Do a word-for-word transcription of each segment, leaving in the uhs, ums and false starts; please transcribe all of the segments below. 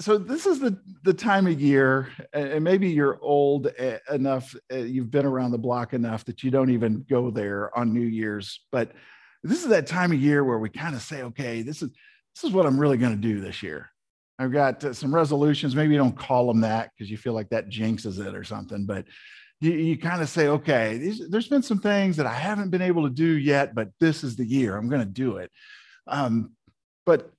so this is the, the time of year, and maybe you're old enough, you've been around the block enough that you don't even go there on New Year's, but this is that time of year where we kind of say, okay, this is, this is what I'm really going to do this year. I've got uh, some resolutions. Maybe you don't call them that because you feel like that jinxes it or something, but you, you kind of say, okay, these, there's been some things that I haven't been able to do yet, but this is the year I'm going to do it. Um, but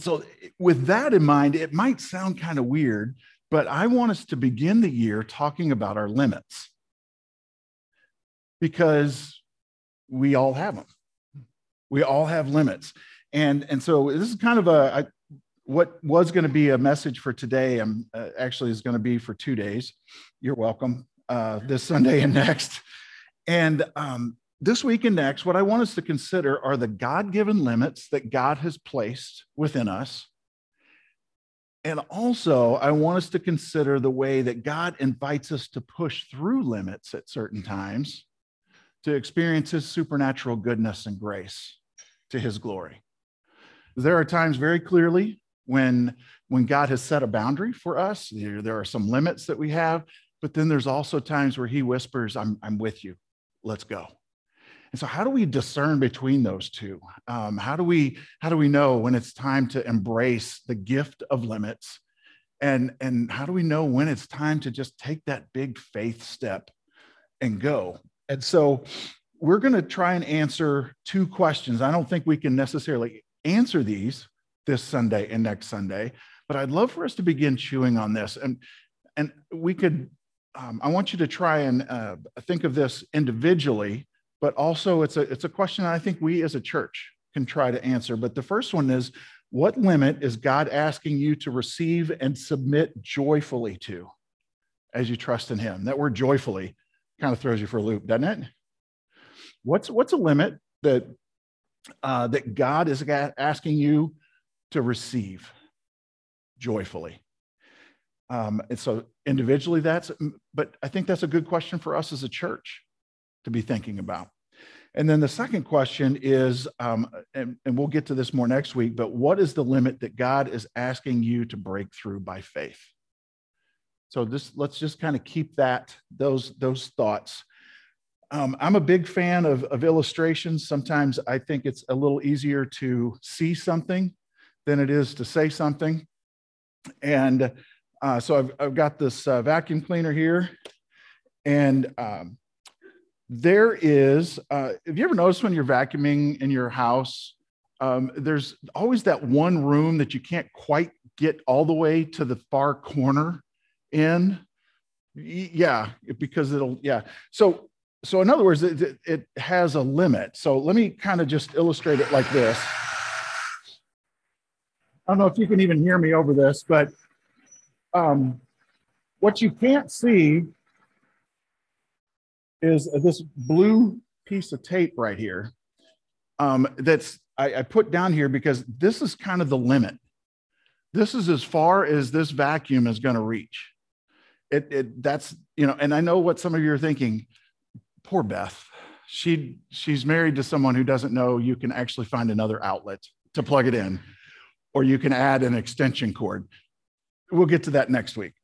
so with that in mind, it might sound kind of weird, but I want us to begin the year talking about our limits, because we all have them. We all have limits. And, and so this is kind of a, I, what was going to be a message for today, um, uh, actually is going to be for two days. You're welcome, uh, this Sunday and next. And um, this week and next, what I want us to consider are the God-given limits that God has placed within us. And also, I want us to consider the way that God invites us to push through limits at certain times to experience his supernatural goodness and grace to his glory. There are times very clearly when, when God has set a boundary for us. There, there are some limits that we have, but then there's also times where he whispers, I'm, I'm with you, let's go. And so how do we discern between those two? Um, how, do we, how do we know when it's time to embrace the gift of limits? And, and how do we know when it's time to just take that big faith step and go? And so we're going to try and answer two questions. I don't think we can necessarily answer these this Sunday and next Sunday, but I'd love for us to begin chewing on this. And, and we could, um, I want you to try and uh, think of this individually, but also it's a, it's a question I think we as a church can try to answer. But the first one is, what limit is God asking you to receive and submit joyfully to as you trust in him? That word joyfully kind of throws you for a loop, doesn't it? What's, what's a limit that Uh, that God is asking you to receive joyfully? Um, and so individually that's, but I think that's a good question for us as a church to be thinking about. And then the second question is, um, and, and we'll get to this more next week, but what is the limit that God is asking you to break through by faith? So this, let's just kind of keep that, those, those thoughts. Um, I'm a big fan of, of illustrations. Sometimes I think it's a little easier to see something than it is to say something. And uh, so I've, I've got this uh, vacuum cleaner here. And um, there is, uh, have you ever noticed when you're vacuuming in your house, um, there's always that one room that you can't quite get all the way to the far corner in? Yeah, because it'll, yeah. So. So in other words, it, it has a limit. So let me kind of just illustrate it like this. I don't know if you can even hear me over this, but um, what you can't see is this blue piece of tape right here um, that's I, I put down here because this is kind of the limit. This is as far as this vacuum is going to reach. It, it that's, you know, and I know what some of you are thinking. Poor Beth, she, she's married to someone who doesn't know you can actually find another outlet to plug it in, or you can add an extension cord. We'll get to that next week.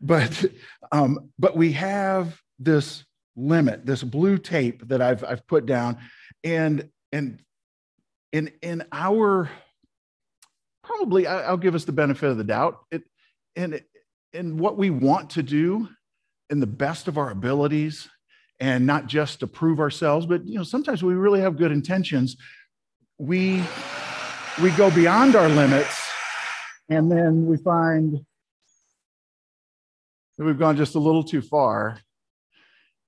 But, um, but we have this limit, this blue tape that I've, I've put down. And, and in, in our, probably I'll give us the benefit of the doubt, it, and, and what we want to do in the best of our abilities, and not just to prove ourselves, but you know, sometimes we really have good intentions. We, we go beyond our limits, and then we find that we've gone just a little too far.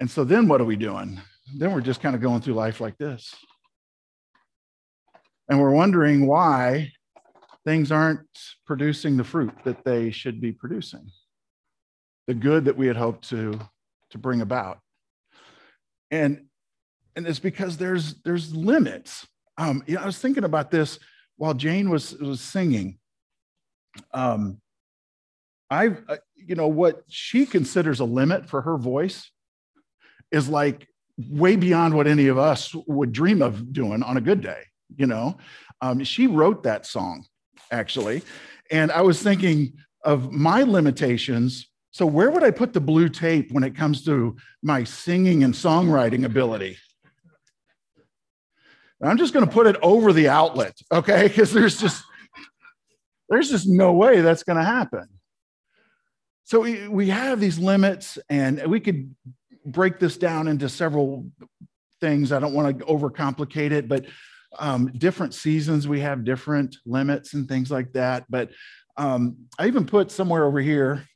And so then what are we doing? Then we're just kind of going through life like this. And we're wondering why things aren't producing the fruit that they should be producing, the good that we had hoped to, to bring about. And, and it's because there's, there's limits. Um, you know, I was thinking about this while Jane was, was singing. Um, I, uh, you know, what she considers a limit for her voice is like way beyond what any of us would dream of doing on a good day. You know, um, she wrote that song actually. And I was thinking, of my limitations. So where would I put the blue tape when it comes to my singing and songwriting ability? I'm just going to put it over the outlet, okay? Because there's just, there's just no way that's going to happen. So we, we have these limits, and we could break this down into several things. I don't want to overcomplicate it, but um, different seasons, we have different limits and things like that. But um, I even put somewhere over here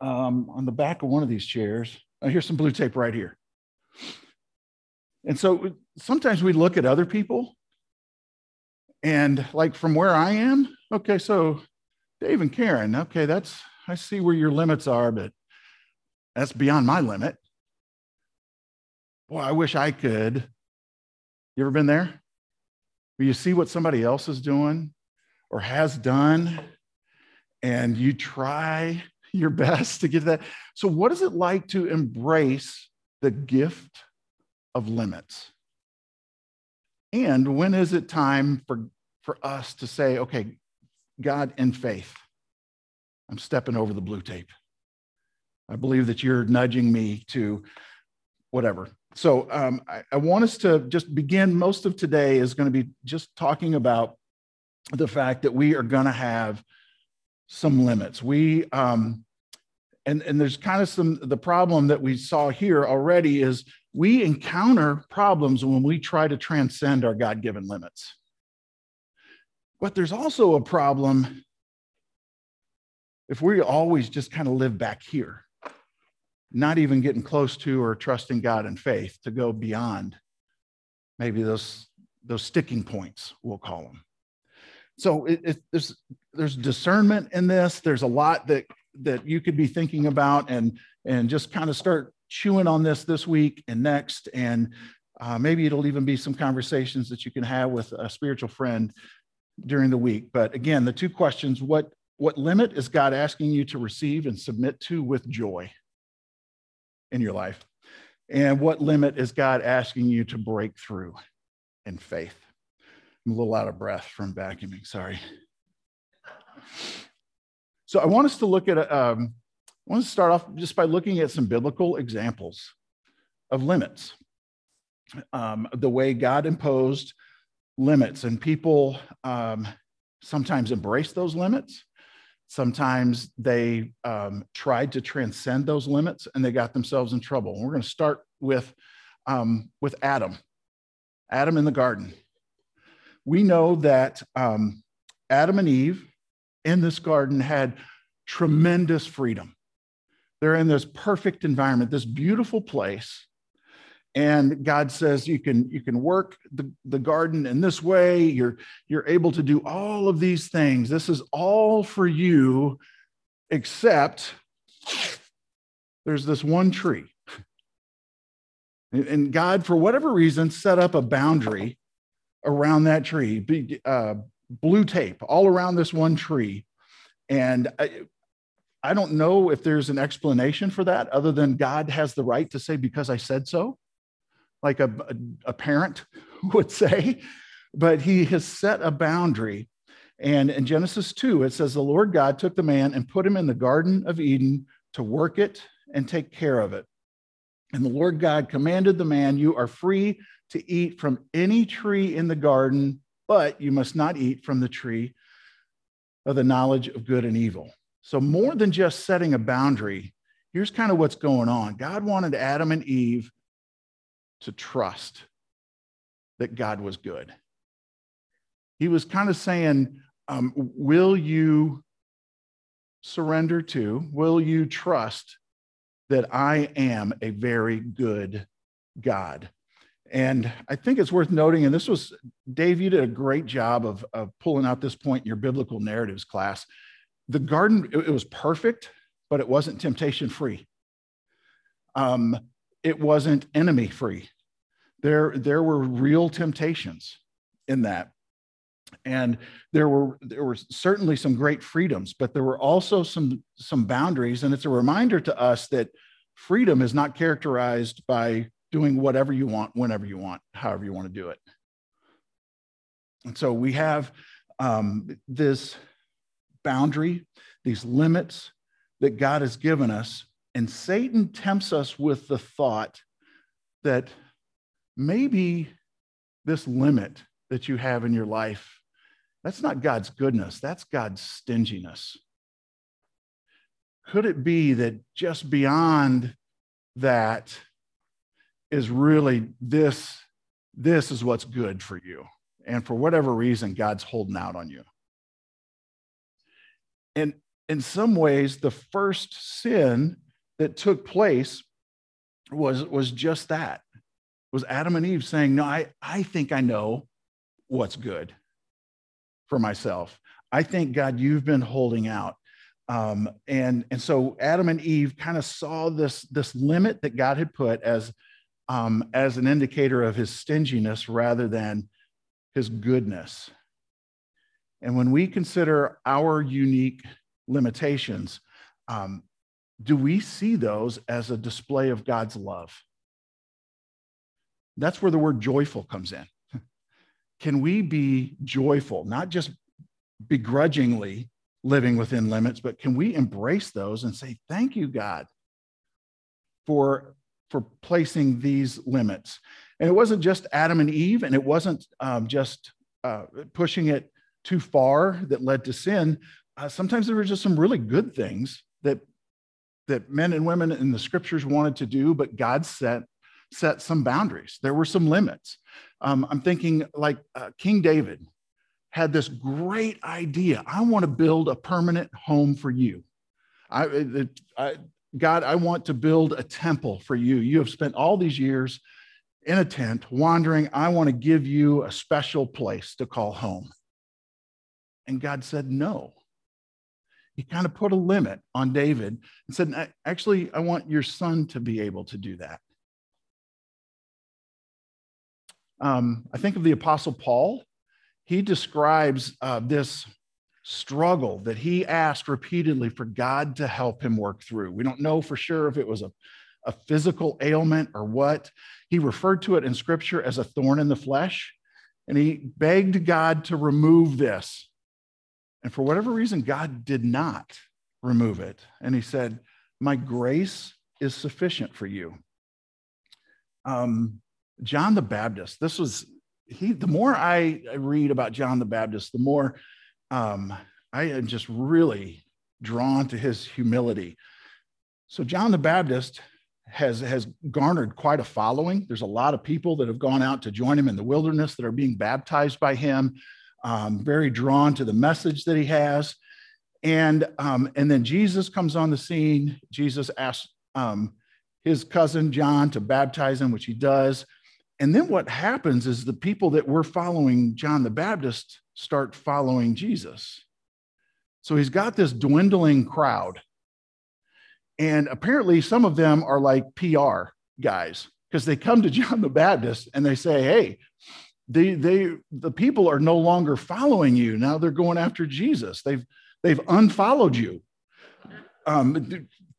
um, on the back of one of these chairs, oh, here's some blue tape right here. And so sometimes we look at other people and like from where I am, okay, so Dave and Karen, okay, that's, I see where your limits are, but that's beyond my limit. Boy, I wish I could. You ever been there? Where you see what somebody else is doing or has done and you try your best to get that. So what is it like to embrace the gift of limits? And when is it time for, for us to say, okay, God, in faith, I'm stepping over the blue tape. I believe that you're nudging me to whatever. So um, I, I want us to just begin. Most of today is going to be just talking about the fact that we are going to have some limits. We, um, and, and there's kind of some, the problem that we saw here already is, we encounter problems when we try to transcend our God-given limits. But there's also a problem if we always just kind of live back here, not even getting close to or trusting God in faith to go beyond maybe those, those sticking points, we'll call them. So it, it, there's, there's discernment in this. There's a lot that, that you could be thinking about and, and just kind of start chewing on this this week and next, and uh, maybe it'll even be some conversations that you can have with a spiritual friend during the week. But again, the two questions, what, what limit is God asking you to receive and submit to with joy in your life? And what limit is God asking you to break through in faith? I'm a little out of breath from vacuuming, sorry. So I want us to look at a, um, I want to start off just by looking at some biblical examples of limits, um, the way God imposed limits, and people um, sometimes embrace those limits. Sometimes they um, tried to transcend those limits and they got themselves in trouble. And we're going to start with, um, with Adam, Adam in the garden. We know that um, Adam and Eve in this garden had tremendous freedom. They're in this perfect environment, this beautiful place. And God says, you can, you can work the, the garden in this way. You're, you're able to do all of these things. This is all for you, except there's this one tree. And God, for whatever reason, set up a boundary around that tree, uh, blue tape all around this one tree. And I, I don't know if there's an explanation for that other than God has the right to say, because I said so, like a, a parent would say, but he has set a boundary. And in Genesis two, it says, the Lord God took the man and put him in the Garden of Eden to work it and take care of it. And the Lord God commanded the man, you are free to eat from any tree in the garden, but you must not eat from the tree of the knowledge of good and evil. So more than just setting a boundary, here's kind of what's going on. God wanted Adam and Eve to trust that God was good. He was kind of saying, um, will you surrender to, will you trust that I am a very good God? And I think it's worth noting, and this was, Dave, you did a great job of, of pulling out this point in your biblical narratives class. The garden, it was perfect, but it wasn't temptation-free. Um, it wasn't enemy-free. There, there were real temptations in that. And there were, there were certainly some great freedoms, but there were also some, some boundaries. And it's a reminder to us that freedom is not characterized by doing whatever you want, whenever you want, however you want to do it. And so we have um, this boundary, these limits that God has given us. And Satan tempts us with the thought that maybe this limit that you have in your life, that's not God's goodness, that's God's stinginess. Could it be that just beyond that is really this, this is what's good for you? And for whatever reason, God's holding out on you. And in some ways, the first sin that took place was, was just that. Was Adam and Eve saying, no, I, I think I know what's good for myself. I think, God, you've been holding out. Um, and, and so Adam and Eve kind of saw this, this limit that God had put as, um, as an indicator of his stinginess rather than his goodness. And when we consider our unique limitations, um, do we see those as a display of God's love? That's where the word joyful comes in. Can we be joyful, not just begrudgingly living within limits, but can we embrace those and say, thank you, God, for, for placing these limits? And it wasn't just Adam and Eve, and it wasn't um, just uh, pushing it too far that led to sin. Uh, sometimes there were just some really good things that, that men and women in the scriptures wanted to do, but God set, set some boundaries. There were some limits. Um, I'm thinking like uh, King David had this great idea. I want to build a permanent home for you. I, I, God, I want to build a temple for you. You have spent all these years in a tent wandering. I want to give you a special place to call home. And God said no. He kind of put a limit on David and said, actually, I want your son to be able to do that. Um, I think of the Apostle Paul. He describes uh, this struggle that he asked repeatedly for God to help him work through. We don't know for sure if it was a, a physical ailment or what. He referred to it in Scripture as a thorn in the flesh, and he begged God to remove this. And for whatever reason, God did not remove it. And he said, my grace is sufficient for you. Um, John the Baptist, this was, he, the more I read about John the Baptist, the more um, I am just really drawn to his humility. So John the Baptist has, has garnered quite a following. There's a lot of people that have gone out to join him in the wilderness that are being baptized by him. Um, very drawn to the message that he has. And, um, and then Jesus comes on the scene. Jesus asks um, his cousin John to baptize him, which he does. And then what happens is the people that were following John the Baptist start following Jesus. So he's got this dwindling crowd. And apparently some of them are like P R guys, because they come to John the Baptist and they say, hey, They, they, the people are no longer following you. Now they're going after Jesus. They've, they've unfollowed you. Um,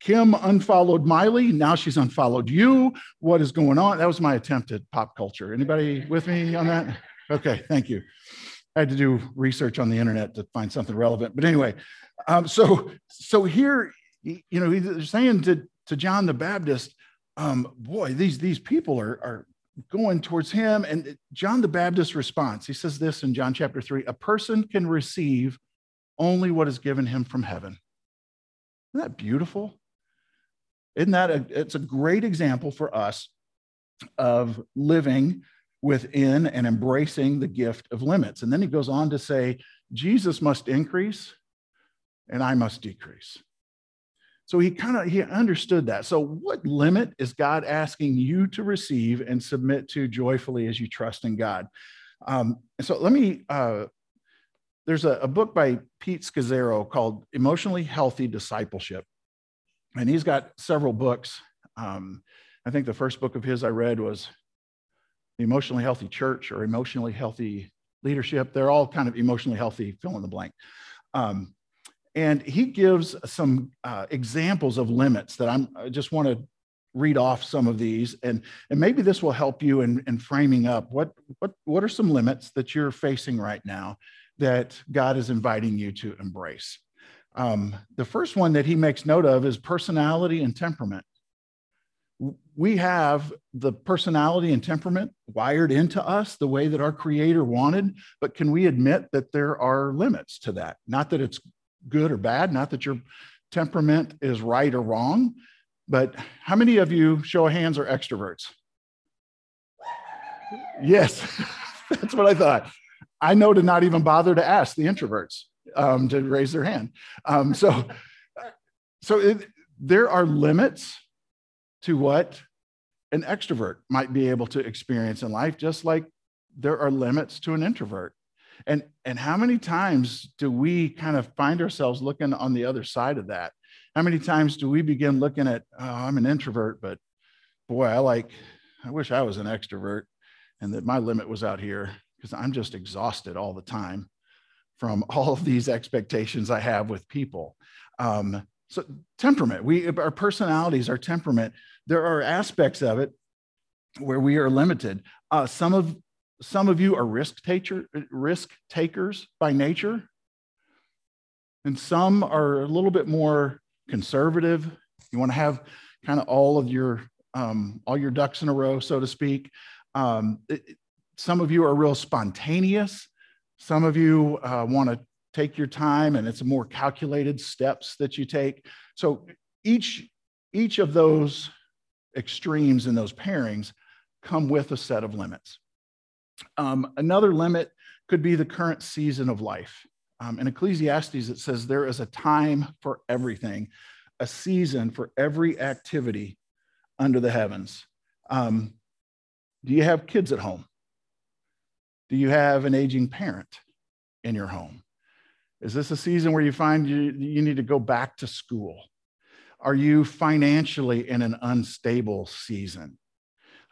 Kim unfollowed Miley. Now she's unfollowed you. What is going on? That was my attempt at pop culture. Anybody with me on that? Okay, thank you. I had to do research on the internet to find something relevant. But anyway, um, so, so here, you know, he's saying to, to John the Baptist, um, boy, these, these people are, are going towards him. And John the Baptist's response, he says this in John chapter three, a person can receive only what is given him from heaven. Isn't that beautiful? Isn't that, a, it's a great example for us of living within and embracing the gift of limits. And then he goes on to say, Jesus must increase and I must decrease. So he kind of, he understood that. So what limit is God asking you to receive and submit to joyfully as you trust in God? Um, and so let me, uh, there's a, a book by Pete Scazzaro called Emotionally Healthy Discipleship. And he's got several books. Um, I think the first book of his I read was The Emotionally Healthy Church or Emotionally Healthy Leadership. They're all kind of emotionally healthy, fill in the blank. Um, And he gives some uh, examples of limits that I'm, I just want to read off some of these. And, and maybe this will help you in, in framing up what, what, what are some limits that you're facing right now that God is inviting you to embrace. Um, the first one that he makes note of is personality and temperament. We have the personality and temperament wired into us the way that our Creator wanted, but can we admit that there are limits to that? Not that it's good or bad, not that your temperament is right or wrong, but how many of you, show of hands, are extroverts? Yes, that's what I thought. I know to not even bother to ask the introverts um, to raise their hand. Um, so so it, there are limits to what an extrovert might be able to experience in life, just like there are limits to an introvert. And, and how many times do we kind of find ourselves looking on the other side of that? How many times do we begin looking at, oh, I'm an introvert, but boy, I like, I wish I was an extrovert and that my limit was out here, because I'm just exhausted all the time from all of these expectations I have with people. Um, so temperament, we, our personalities, our temperament, there are aspects of it where we are limited. Uh, some of some of you are risk taker, risk takers by nature, and some are a little bit more conservative. You want to have kind of all of your um, all your ducks in a row, so to speak. Um, it, Some of you are real spontaneous. Some of you uh, want to take your time, and it's more calculated steps that you take. So each, each of those extremes and those pairings come with a set of limits. Um, another limit could be the current season of life. Um, in Ecclesiastes, it says there is a time for everything, a season for every activity under the heavens. Um, do you have kids at home? Do you have an aging parent in your home? Is this a season where you find you, you need to go back to school? Are you financially in an unstable season?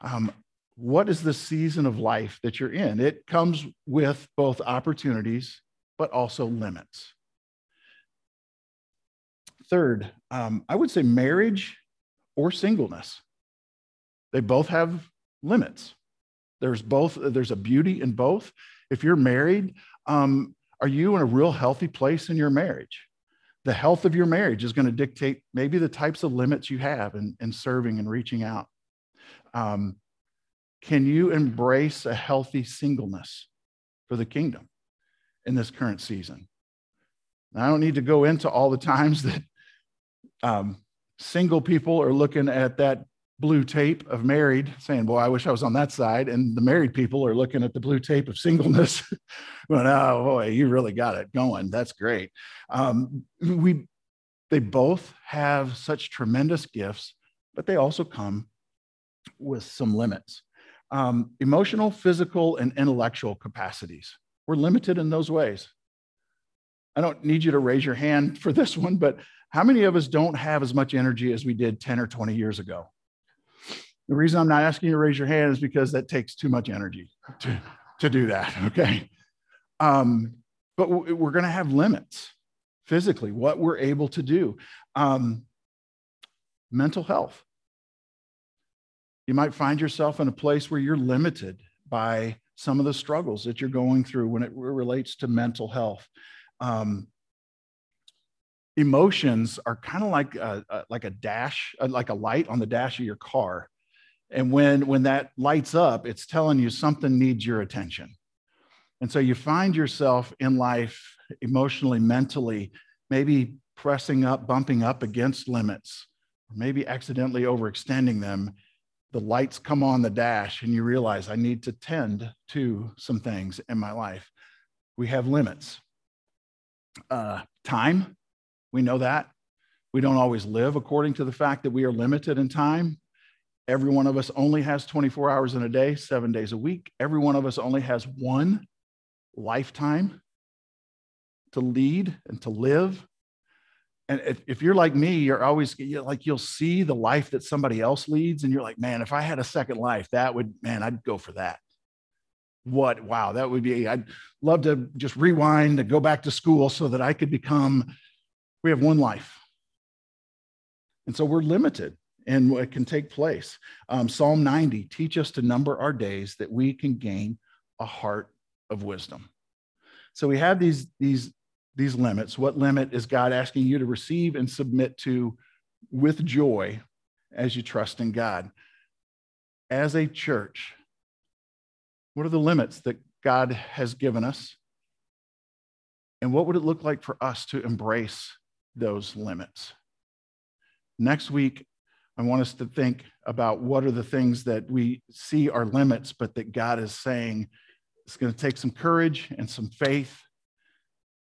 Um, what is the season of life that you're in? It comes with both opportunities, but also limits. Third, um, I would say marriage or singleness. They both have limits. There's both, there's a beauty in both. If you're married, um, are you in a real healthy place in your marriage? The health of your marriage is going to dictate maybe the types of limits you have in, in serving and reaching out. Um, can you embrace a healthy singleness for the kingdom in this current season? And I don't need to go into all the times that um, single people are looking at that blue tape of married saying, boy, I wish I was on that side. And the married people are looking at the blue tape of singleness going, oh boy, you really got it going. That's great. Um, we, they both have such tremendous gifts, but they also come with some limits. Um, emotional, physical, and intellectual capacities. We're limited in those ways. I don't need you to raise your hand for this one, but how many of us don't have as much energy as we did ten or twenty years ago? The reason I'm not asking you to raise your hand is because that takes too much energy to, to do that, okay? Um, but we're going to have limits physically, what we're able to do. Um, mental health. You might find yourself in a place where you're limited by some of the struggles that you're going through when it relates to mental health. Um, emotions are kind of like a, a, like a dash, like a light on the dash of your car. And when, when that lights up, it's telling you something needs your attention. And so you find yourself in life, emotionally, mentally, maybe pressing up, bumping up against limits, or maybe accidentally overextending them. The lights come on the dash and you realize I need to tend to some things in my life. We have limits. Uh, time, we know that. We don't always live according to the fact that we are limited in time. Every one of us only has twenty-four hours in a day, seven days a week. Every one of us only has one lifetime to lead and to live. And if, if you're like me, you're always you're like, you'll see the life that somebody else leads. And you're like, man, if I had a second life, that would, man, I'd go for that. What, wow, that would be, I'd love to just rewind and go back to school so that I could become, we have one life. And so we're limited. And what can take place. Um, Psalm ninety, teach us to number our days that we can gain a heart of wisdom. So we have these, these these limits? What limit is God asking you to receive and submit to with joy as you trust in God? As a church, what are the limits that God has given us? And what would it look like for us to embrace those limits? Next week, I want us to think about what are the things that we see are limits, but that God is saying, it's going to take some courage and some faith,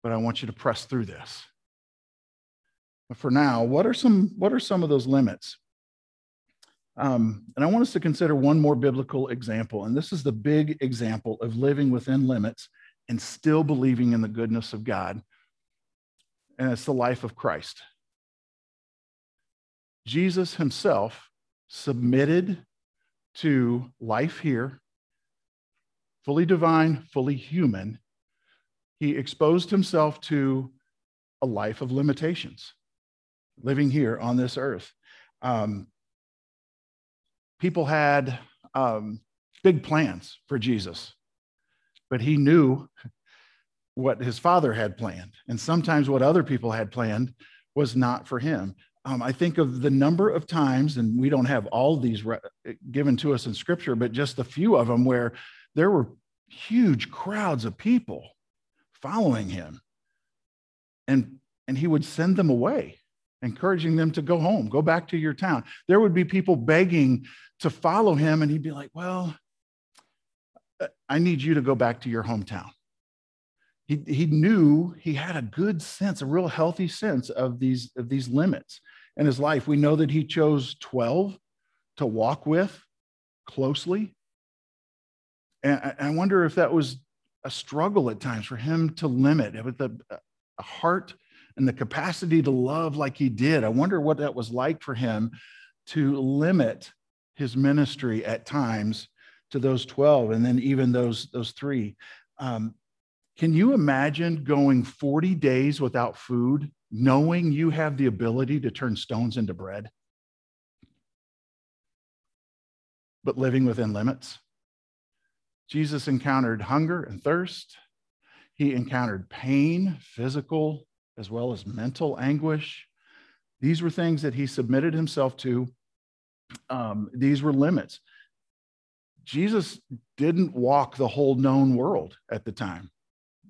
but I want you to press through this. But for now, what are some, what are some of those limits? Um, and I want us to consider one more biblical example, and this is the big example of living within limits and still believing in the goodness of God, and it's the life of Christ. Jesus himself submitted to life here, fully divine, fully human. He exposed himself to a life of limitations, living here on this earth. Um, People had um, big plans for Jesus, but he knew what his father had planned. And sometimes what other people had planned was not for him. Um, I think of the number of times, and we don't have all these re- given to us in scripture, but just a few of them where there were huge crowds of people following him. And, and he would send them away, encouraging them to go home, go back to your town. There would be people begging to follow him, and he'd be like, well, I need you to go back to your hometown. He, he knew he had a good sense, a real healthy sense of these, of these limits in his life. We know that he chose twelve to walk with closely. And I, I wonder if that was a struggle at times for him to limit with a, a heart and the capacity to love like he did. I wonder what that was like for him to limit his ministry at times to those twelve and then even those, those three. Um, can you imagine going forty days without food, knowing you have the ability to turn stones into bread, but living within limits? Jesus encountered hunger and thirst. He encountered pain, physical as well as mental anguish. These were things that he submitted himself to. Um, these were limits. Jesus didn't walk the whole known world at the time.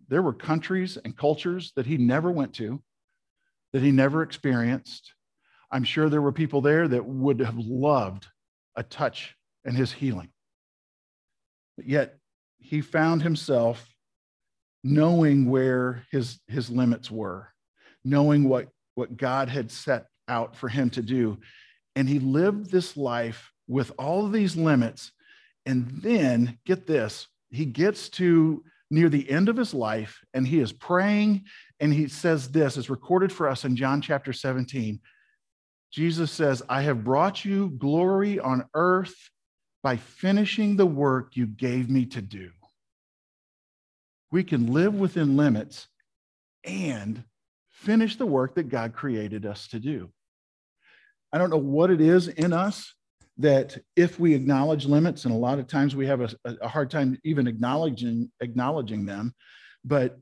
There were countries and cultures that he never went to, that he never experienced. I'm sure there were people there that would have loved a touch and his healing. But yet he found himself knowing where his, his limits were, knowing what, what God had set out for him to do. And he lived this life with all of these limits. And then, get this, he gets to near the end of his life, and he is praying, and he says this, it's recorded for us in John chapter seventeen. Jesus says, I have brought you glory on earth by finishing the work you gave me to do. We can live within limits and finish the work that God created us to do. I don't know what it is in us that if we acknowledge limits, and a lot of times we have a, a hard time even acknowledging, acknowledging them, but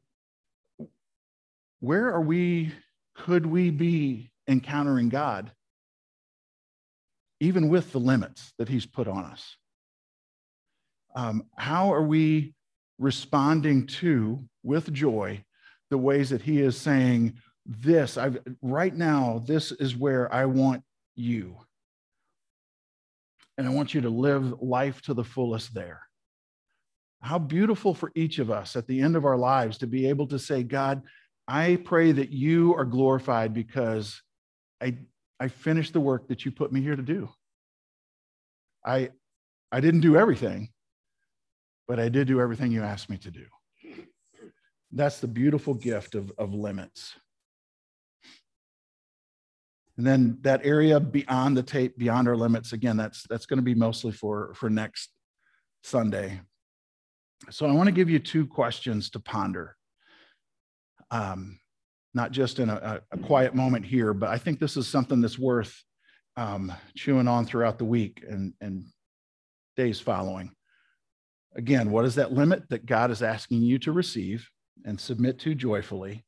where are we, could we be encountering God even with the limits that he's put on us? Um, how are we responding to, with joy, the ways that he is saying, this, I've, right now, this is where I want you. And I want you to live life to the fullest there. How beautiful for each of us at the end of our lives to be able to say, God, I pray that you are glorified because I, I finished the work that you put me here to do. I, I didn't do everything, but I did do everything you asked me to do. That's the beautiful gift of, of limits. And then that area beyond the tape, beyond our limits, again, that's, that's going to be mostly for, for next Sunday. So I want to give you two questions to ponder. Um, not just in a, a quiet moment here, but I think this is something that's worth um, chewing on throughout the week and, and days following. Again, what is that limit that God is asking you to receive and submit to joyfully?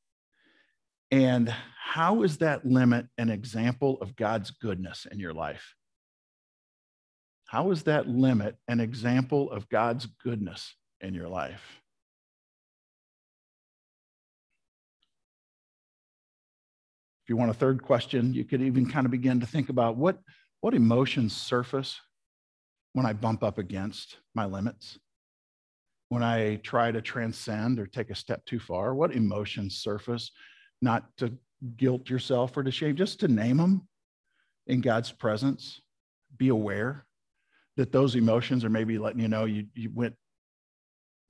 And how is that limit an example of God's goodness in your life? How is that limit an example of God's goodness in your life? If you want a third question, you could even kind of begin to think about what, what emotions surface when I bump up against my limits, when I try to transcend or take a step too far. What emotions surface? Not to guilt yourself or to shame, just to name them in God's presence. Be aware that those emotions are maybe letting you know you, you went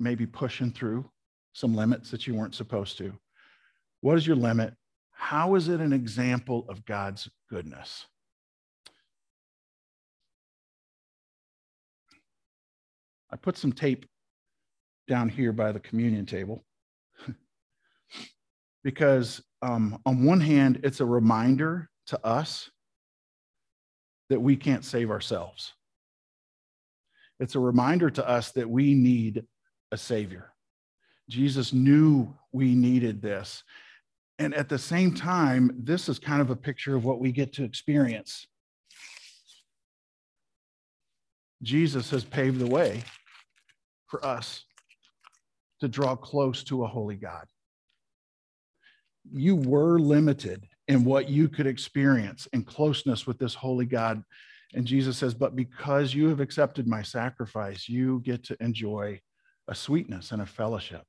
maybe pushing through some limits that you weren't supposed to. What is your limit? How is it an example of God's goodness? I put some tape down here by the communion table because um, on one hand, it's a reminder to us that we can't save ourselves. It's a reminder to us that we need a Savior. Jesus knew we needed this. And at the same time, this is kind of a picture of what we get to experience. Jesus has paved the way for us to draw close to a holy God. You were limited in what you could experience in closeness with this holy God. And Jesus says, but because you have accepted my sacrifice, you get to enjoy a sweetness and a fellowship.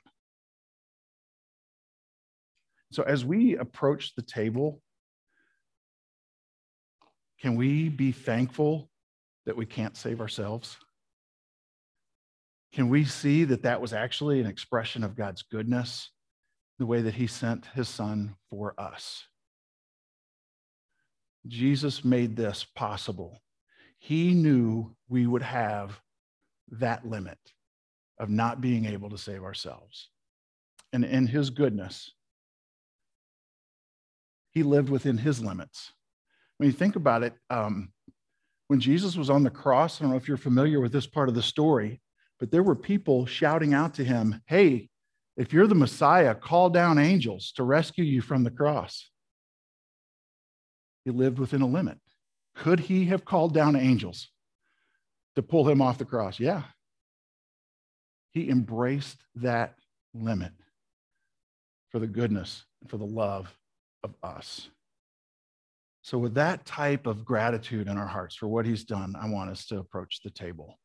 So as we approach the table, can we be thankful that we can't save ourselves? Can we see that that was actually an expression of God's goodness, the way that he sent his son for us? Jesus made this possible. He knew we would have that limit of not being able to save ourselves. And in his goodness, he lived within his limits. When you think about it, um, when Jesus was on the cross, I don't know if you're familiar with this part of the story, but there were people shouting out to him, hey, if you're the Messiah, call down angels to rescue you from the cross. He lived within a limit. Could he have called down angels to pull him off the cross? Yeah. He embraced that limit for the goodness and for the love of us. So with that type of gratitude in our hearts for what he's done, I want us to approach the table.